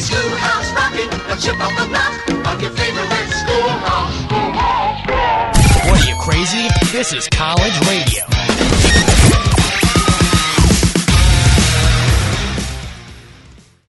It's Schoolhouse Rockin', the chip off the block on your favorite word, Schoolhouse. What, are you crazy? This is college radio.